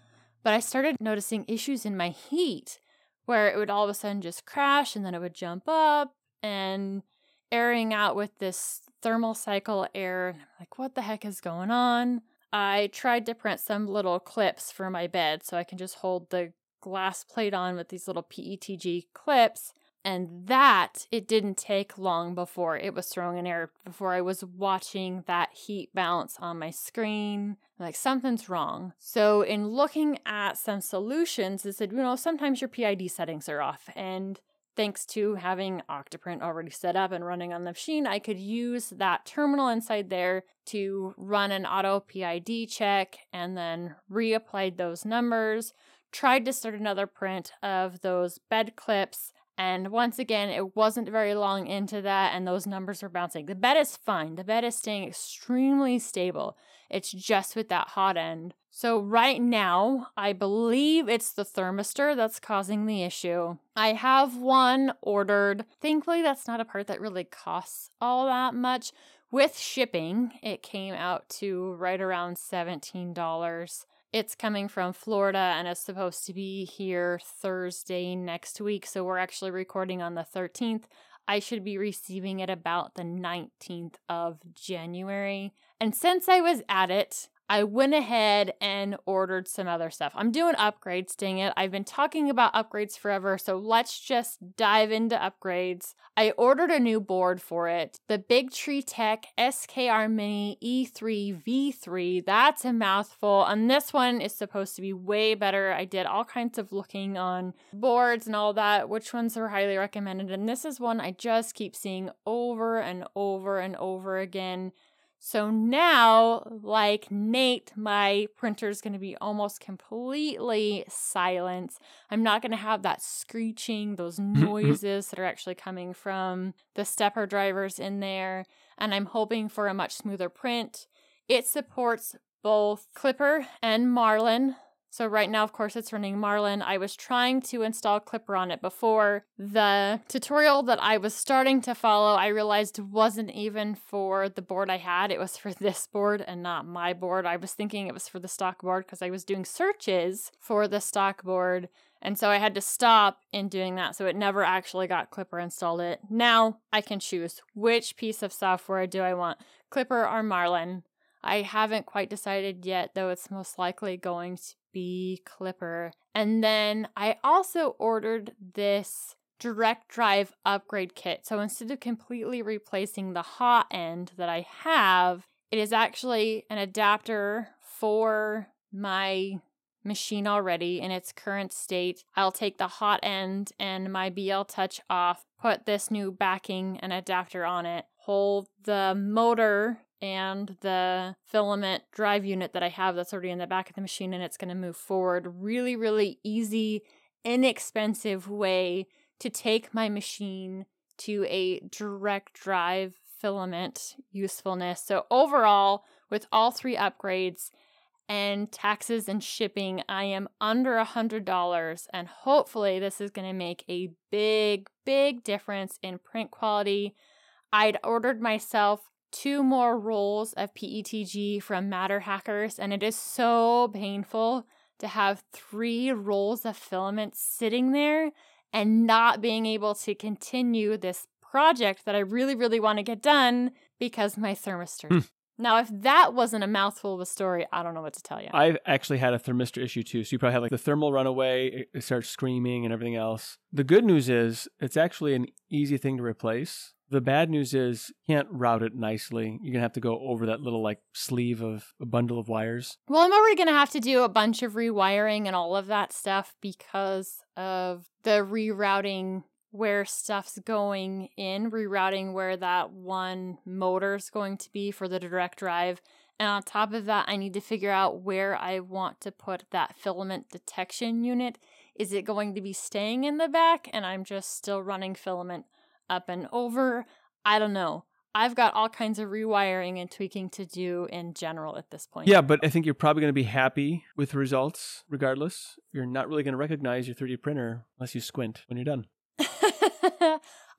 but I started noticing issues in my heat where it would all of a sudden just crash and then it would jump up and airing out with this thermal cycle error. And I'm like, what the heck is going on? I tried to print some little clips for my bed so I can just hold the glass plate on with these little P E T G clips, and that it didn't take long before it was throwing an error, before I was watching that heat bounce on my screen. Like, something's wrong. So in looking at some solutions, I said, you know, sometimes your P I D settings are off, and thanks to having OctoPrint already set up and running on the machine, I could use that terminal inside there to run an auto P I D check and then reapplied those numbers, tried to start another print of those bed clips. And once again, it wasn't very long into that, and those numbers were bouncing. The bed is fine. The bed is staying extremely stable. It's just with that hot end. So right now, I believe it's the thermistor that's causing the issue. I have one ordered. Thankfully, that's not a part that really costs all that much. With shipping, it came out to right around seventeen dollars. It's coming from Florida and is supposed to be here Thursday next week. So we're actually recording on the thirteenth. I should be receiving it about the nineteenth of January. And since I was at it, I went ahead and ordered some other stuff. I'm doing upgrades, dang it. I've been talking about upgrades forever, so let's just dive into upgrades. I ordered a new board for it. The Big Tree Tech S K R Mini E three V three. That's a mouthful, and this one is supposed to be way better. I did all kinds of looking on boards and all that, which ones are highly recommended, and this is one I just keep seeing over and over and over again. So now, like Nate, my printer is going to be almost completely silent. I'm not going to have that screeching, those noises that are actually coming from the stepper drivers in there. And I'm hoping for a much smoother print. It supports both Klipper and Marlin. So right now, of course, it's running Marlin. I was trying to install Klipper on it before. The tutorial that I was starting to follow, I realized wasn't even for the board I had. It was for this board and not my board. I was thinking it was for the stock board because I was doing searches for the stock board. And so I had to stop in doing that. So it never actually got Klipper installed it. Now I can choose which piece of software do I want, Klipper or Marlin. I haven't quite decided yet, though it's most likely going to be Klipper. And then I also ordered this direct drive upgrade kit. So instead of completely replacing the hot end that I have, it is actually an adapter for my machine already in its current state. I'll take the hot end and my B L Touch off, put this new backing and adapter on it, hold the motor and the filament drive unit that I have that's already in the back of the machine, and it's going to move forward. Really, really easy, inexpensive way to take my machine to a direct drive filament usefulness. So overall, with all three upgrades and taxes and shipping, I am under one hundred dollars, and hopefully this is going to make a big, big difference in print quality. I'd ordered myself two more rolls of P E T G from Matter Hackers, and it is so painful to have three rolls of filaments sitting there and not being able to continue this project that I really, really want to get done because my thermistor. Mm. Now, if that wasn't a mouthful of a story, I don't know what to tell you. I've actually had a thermistor issue too. So you probably had like the thermal runaway, it starts screaming and everything else. The good news is it's actually an easy thing to replace. The bad news is you can't route it nicely. You're going to have to go over that little like sleeve of a bundle of wires. Well, I'm already going to have to do a bunch of rewiring and all of that stuff because of the rerouting where stuff's going in, rerouting where that one motor's going to be for the direct drive. And on top of that, I need to figure out where I want to put that filament detection unit. Is it going to be staying in the back and I'm just still running filament up and over? I don't know. I've got all kinds of rewiring and tweaking to do in general at this point. Yeah, but I think you're probably going to be happy with the results regardless. You're not really going to recognize your three D printer unless you squint when you're done.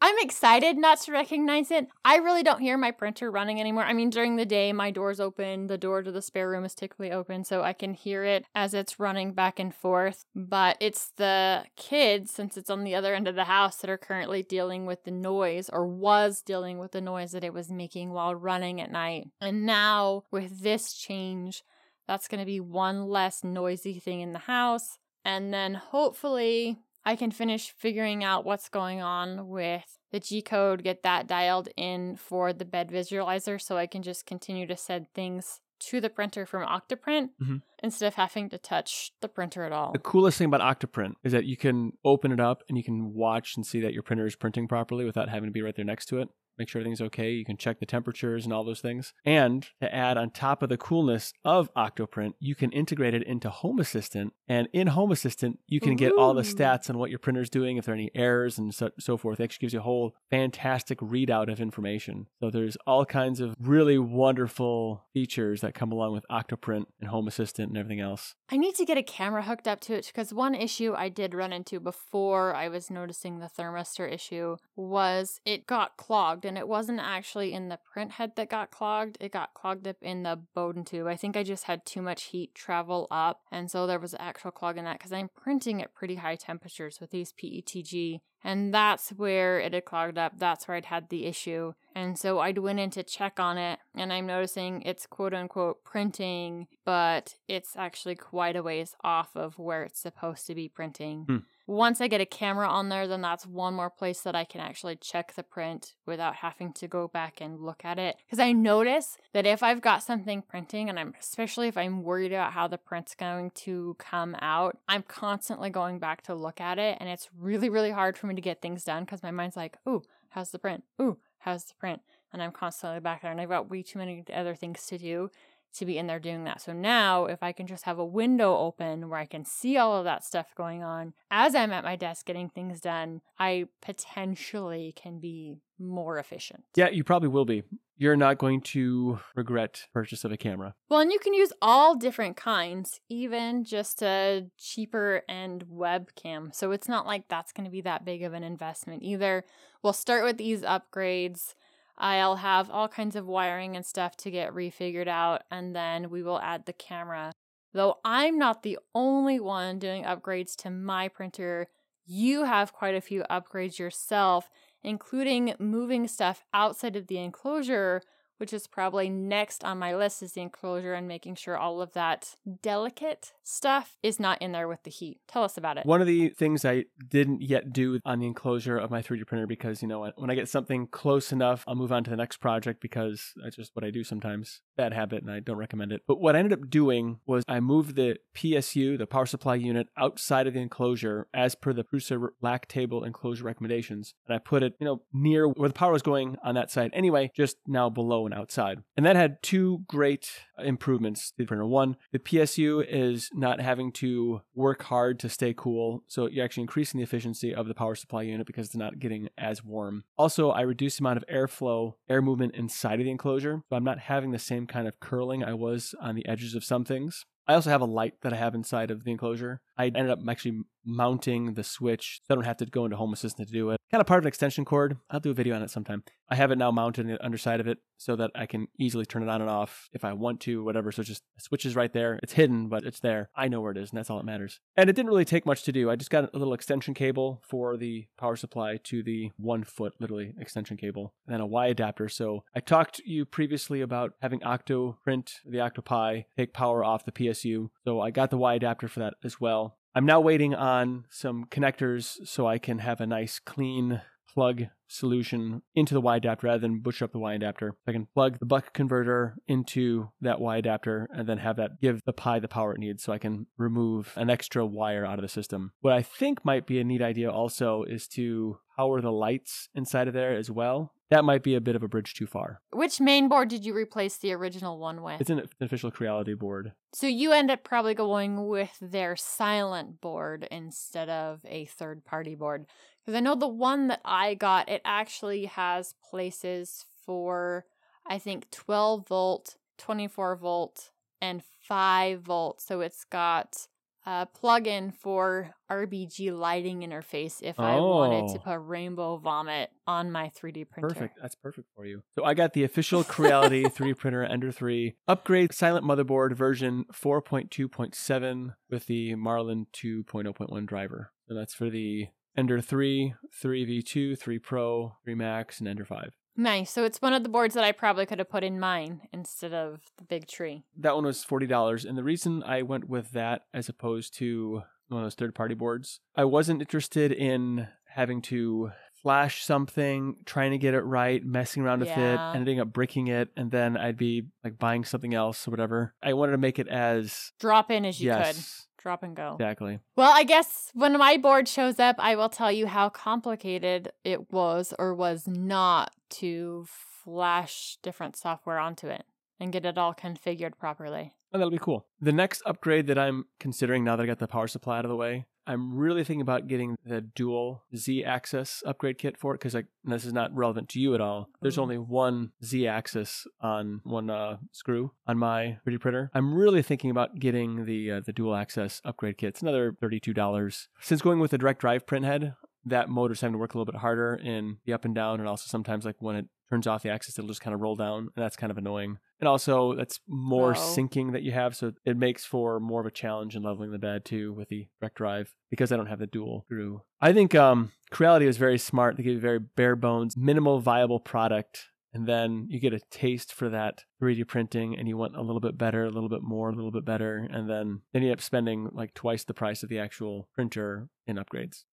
I'm excited not to recognize it. I really don't hear my printer running anymore. I mean, during the day, my door's open. The door to the spare room is typically open, so I can hear it as it's running back and forth. But it's the kids, since it's on the other end of the house, that are currently dealing with the noise, or was dealing with the noise that it was making while running at night. And now, with this change, that's going to be one less noisy thing in the house. And then hopefully I can finish figuring out what's going on with the G-code, get that dialed in for the bed visualizer so I can just continue to send things to the printer from OctoPrint mm-hmm. instead of having to touch the printer at all. The coolest thing about OctoPrint is that you can open it up and you can watch and see that your printer is printing properly without having to be right there next to it. Make sure everything's okay. You can check the temperatures and all those things. And to add on top of the coolness of OctoPrint, you can integrate it into Home Assistant. And in Home Assistant, you can Ooh. get all the stats on what your printer's doing, if there are any errors and so, so forth. It actually gives you a whole fantastic readout of information. So there's all kinds of really wonderful features that come along with OctoPrint and Home Assistant and everything else. I need to get a camera hooked up to it because one issue I did run into before I was noticing the thermistor issue was it got clogged. And it wasn't actually in the print head that got clogged. It got clogged up in the Bowden tube. I think I just had too much heat travel up. And so there was an actual clog in that because I'm printing at pretty high temperatures with these P E T G. And that's where it had clogged up. That's where I'd had the issue. And so I went in to check on it. And I'm noticing it's quote unquote printing, but it's actually quite a ways off of where it's supposed to be printing. Hmm. Once I get a camera on there, then that's one more place that I can actually check the print without having to go back and look at it. Because I notice that if I've got something printing, and I'm especially if I'm worried about how the print's going to come out, I'm constantly going back to look at it. And it's really, really hard for me to get things done because my mind's like, ooh, how's the print? Ooh, how's the print? And I'm constantly back there and I've got way too many other things to do to be in there doing that. So now if I can just have a window open where I can see all of that stuff going on as I'm at my desk getting things done, I potentially can be more efficient. Yeah, you probably will be. You're not going to regret purchase of a camera. Well, and you can use all different kinds, even just a cheaper end webcam. So it's not like that's going to be that big of an investment either. We'll start with these upgrades. I'll have all kinds of wiring and stuff to get refigured out, and then we will add the camera. Though I'm not the only one doing upgrades to my printer. You have quite a few upgrades yourself, including moving stuff outside of the enclosure, which is probably next on my list is the enclosure and making sure all of that delicate stuff is not in there with the heat. Tell us about it. One of the things I didn't yet do on the enclosure of my three D printer, because, you know, when I get something close enough, I'll move on to the next project because that's just what I do sometimes. Bad habit, and I don't recommend it. But what I ended up doing was I moved the P S U, the power supply unit, outside of the enclosure as per the Prusa Lack table enclosure recommendations. And I put it, you know, near where the power was going on that side anyway, just now below and outside. And that had two great improvements to the printer. One, the P S U is not having to work hard to stay cool. So you're actually increasing the efficiency of the power supply unit because it's not getting as warm. Also, I reduced the amount of airflow, air movement inside of the enclosure. So I'm not having the same kind of curling I was on the edges of some things. I also have a light that I have inside of the enclosure. I ended up actually mounting the Switch, so I don't have to go into Home Assistant to do it. Kind of part of an extension cord. I'll do a video on it sometime. I have it now mounted on the underside of it so that I can easily turn it on and off if I want to, whatever. So it's just, the Switch is right there. It's hidden, but it's there. I know where it is, and that's all that matters. And it didn't really take much to do. I just got a little extension cable for the power supply to the one foot, literally, extension cable, and then a Y adapter. So I talked to you previously about having OctoPrint, the OctoPi, take power off the P S U. So I got the Y adapter for that as well. I'm now waiting on some connectors so I can have a nice clean plug solution into the Y adapter rather than butcher up the Y adapter. I can plug the buck converter into that Y adapter and then have that give the Pi the power it needs so I can remove an extra wire out of the system. What I think might be a neat idea also is to power the lights inside of there as well. That might be a bit of a bridge too far. Which main board did you replace the original one with? It's an official Creality board. So you end up probably going with their silent board instead of a third-party board. Because I know the one that I got, it actually has places for, I think, twelve volt, twenty-four volt, and five volt. So it's got a plug-in for R G B lighting interface if oh. I wanted to put rainbow vomit on my three D printer. Perfect. That's perfect for you. So I got the official Creality three D printer, Ender three, upgrade silent motherboard version four point two point seven with the Marlin two point oh point one driver. So that's for the Ender three, three V two, three Pro, three Max, and Ender five. Nice. So it's one of the boards that I probably could have put in mine instead of the big tree. That one was forty dollars. And the reason I went with that as opposed to one of those third-party boards, I wasn't interested in having to flash something, trying to get it right, messing around with yeah. it, ending up breaking it, and then I'd be like buying something else or whatever. I wanted to make it as... Drop in as you yes. could. Drop and go. Exactly. Well, I guess when my board shows up, I will tell you how complicated it was or was not to flash different software onto it and get it all configured properly. Oh, that'll be cool. The next upgrade that I'm considering now that I got the power supply out of the way, I'm really thinking about getting the dual Z-axis upgrade kit for it because like this is not relevant to you at all. There's only one Z-axis on one uh, screw on my three D printer. I'm really thinking about getting the uh, the dual axis upgrade kit. It's another thirty-two dollars. Since going with the direct drive printhead, that motor's having to work a little bit harder in the up and down, and also sometimes like when it turns off the axis, it'll just kind of roll down, and that's kind of annoying. And also, that's more Uh-oh. Sinking that you have, so it makes for more of a challenge in leveling the bed, too, with the direct drive, because I don't have the dual screw. I think um, Creality was very smart. They gave you very bare bones, minimal viable product, and then you get a taste for that three D printing, and you want a little bit better, a little bit more, a little bit better, and then you end up spending like twice the price of the actual printer in upgrades.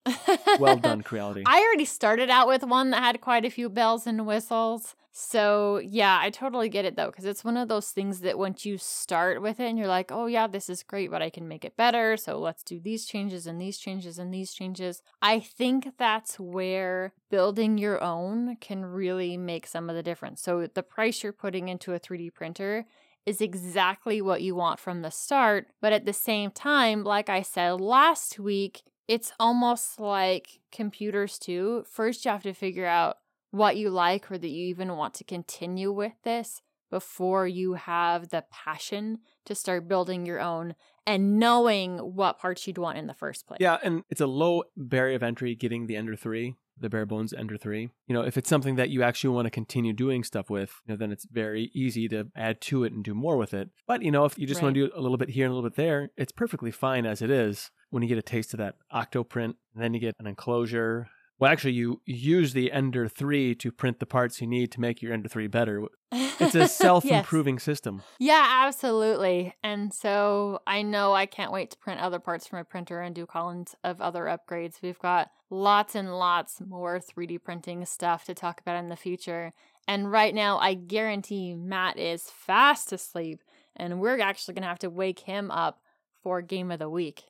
Well done, Creality. I already started out with one that had quite a few bells and whistles. So yeah, I totally get it though, because it's one of those things that once you start with it and you're like, oh yeah, this is great, but I can make it better. So let's do these changes and these changes and these changes. I think that's where building your own can really make some of the difference. So the price you're putting into a three D printer is exactly what you want from the start. But at the same time, like I said last week, it's almost like computers too. First, you have to figure out what you like or that you even want to continue with this before you have the passion to start building your own and knowing what parts you'd want in the first place. Yeah, and it's a low barrier of entry getting the Ender three, the bare bones Ender three. You know, if it's something that you actually want to continue doing stuff with, you know, then it's very easy to add to it and do more with it. But, you know, if you just right. want to do a little bit here and a little bit there, it's perfectly fine as it is. When you get a taste of that OctoPrint, and then you get an enclosure. Well, actually, you use the Ender three to print the parts you need to make your Ender three better. It's a self-improving yes. system. Yeah, absolutely. And so I know I can't wait to print other parts from a printer and do columns of other upgrades. We've got lots and lots more three D printing stuff to talk about in the future. And right now, I guarantee Matt is fast asleep, and we're actually going to have to wake him up for Game of the Week.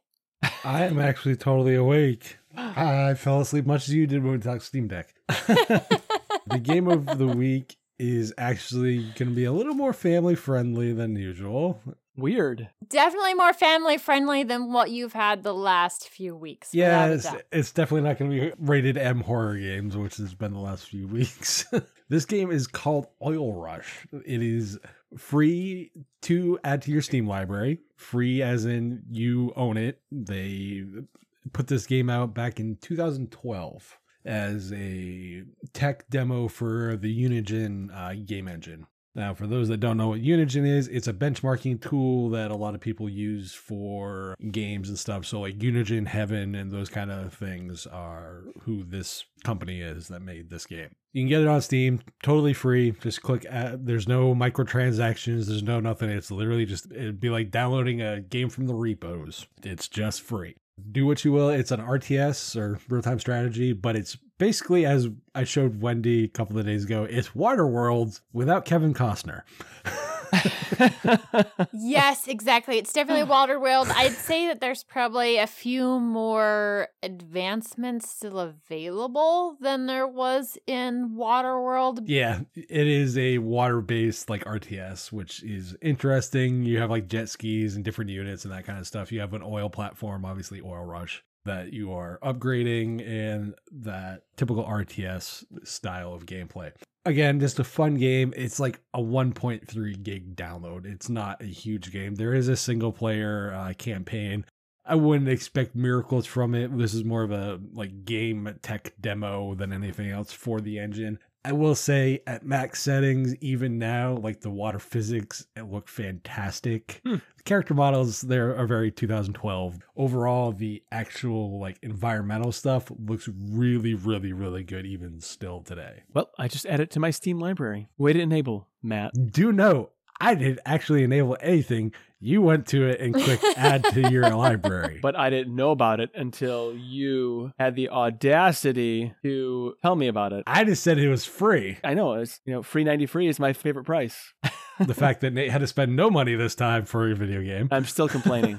I am actually totally awake. I fell asleep much as you did when we talked Steam Deck. The game of the week is actually going to be a little more family friendly than usual. Weird. Definitely more family friendly than what you've had the last few weeks. Yeah, it's, it's definitely not going to be rated M horror games, which has been the last few weeks. This game is called Oil Rush. It is free to add to your Steam library. Free as in you own it. They put this game out back in two thousand twelve as a tech demo for the Unigine uh, game engine. Now, for those that don't know what Unigine is, it's a benchmarking tool that a lot of people use for games and stuff. So like Unigine Heaven and those kind of things are who this company is that made this game. You can get it on Steam, totally free. Just click at, there's no microtransactions. There's no nothing. It's literally just, it'd be like downloading a game from the repos. It's just free. Do what you will. It's an R T S or real-time strategy, but it's basically, as I showed Wendy a couple of days ago, it's Waterworld without Kevin Costner. Yes, exactly. It's definitely Waterworld. I'd say that there's probably a few more advancements still available than there was in Waterworld. Yeah, it is a water-based like R T S, which is interesting. You have like jet skis and different units and that kind of stuff. You have an oil platform, obviously Oil Rush, that you are upgrading, and that typical R T S style of gameplay. Again, just a fun game. It's like a one point three gig download. It's not a huge game. There is a single player uh, campaign. I wouldn't expect miracles from it. This is more of a like game tech demo than anything else for the engine. I will say at max settings, even now, like the water physics, it looked fantastic. Hmm. The character models there are very two thousand twelve. Overall, the actual like environmental stuff looks really, really, really good even still today. Well, I just added to my Steam library. Way to enable, Matt. Do know, I didn't actually enable anything. You went to it and clicked add to your library. But I didn't know about it until you had the audacity to tell me about it. I just said it was free. I know. It's, you know, free ninety-three is my favorite price. The fact that Nate had to spend no money this time for a video game. I'm still complaining.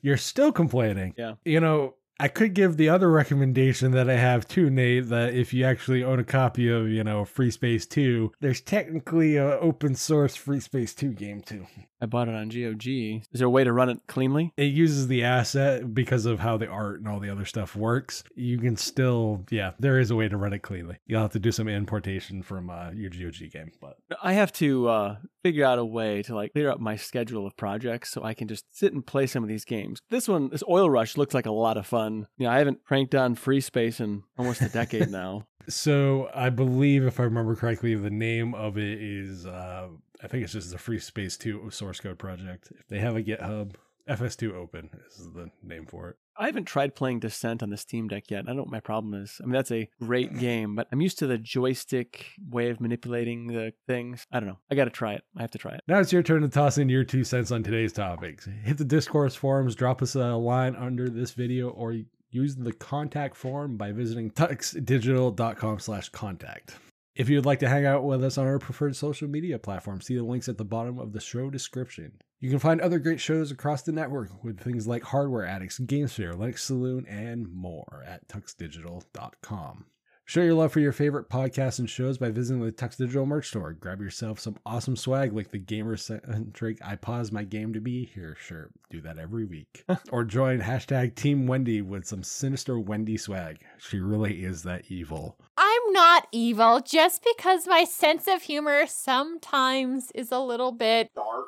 You're still complaining. Yeah. You know, I could give the other recommendation that I have too, Nate, that if you actually own a copy of, you know, FreeSpace two, there's technically an open source FreeSpace two game too. I bought it on G O G. Is there a way to run it cleanly? It uses the asset because of how the art and all the other stuff works. You can still, yeah, there is a way to run it cleanly. You'll have to do some importation from uh, your G O G game. But I have to uh, figure out a way to like clear up my schedule of projects so I can just sit and play some of these games. This one, this Oil Rush looks like a lot of fun. You know, I haven't cranked on FreeSpace in almost a decade now. So I believe, if I remember correctly, the name of it is, uh, I think it's just the FreeSpace two source code project. If they have a GitHub, F S two Open is the name for it. I haven't tried playing Descent on the Steam Deck yet. I don't know what my problem is. I mean, that's a great game, but I'm used to the joystick way of manipulating the things. I don't know. I got to try it. I have to try it. Now it's your turn to toss in your two cents on today's topics. Hit the Discourse forums, drop us a line under this video, or use the contact form by visiting tuxdigital.com slash contact. If you would like to hang out with us on our preferred social media platform, see the links at the bottom of the show description. You can find other great shows across the network with things like Hardware Addicts, GameSphere, Linux Saloon, and more at tux digital dot com. Show your love for your favorite podcasts and shows by visiting the Tux Digital merch store. Grab yourself some awesome swag like the gamer-centric I pause my game to be here shirt. Do that every week. Or join hashtag Team Wendy with some sinister Wendy swag. She really is that evil. I'm not evil just because my sense of humor sometimes is a little bit dark.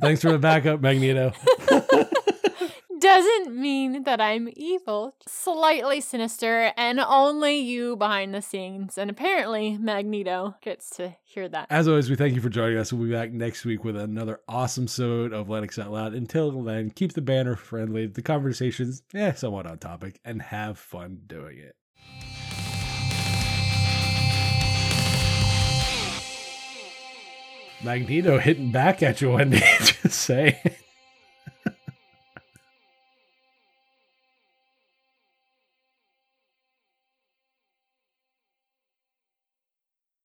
Thanks for the backup, Magneto. Doesn't mean that I'm evil, slightly sinister, and only you behind the scenes. And apparently Magneto gets to hear that. As always, we thank you for joining us. We'll be back next week with another awesome episode of Linux Out Loud. Until then, keep the banner friendly, the conversations eh, somewhat on topic, and have fun doing it. Magneto hitting back at you one day, just saying.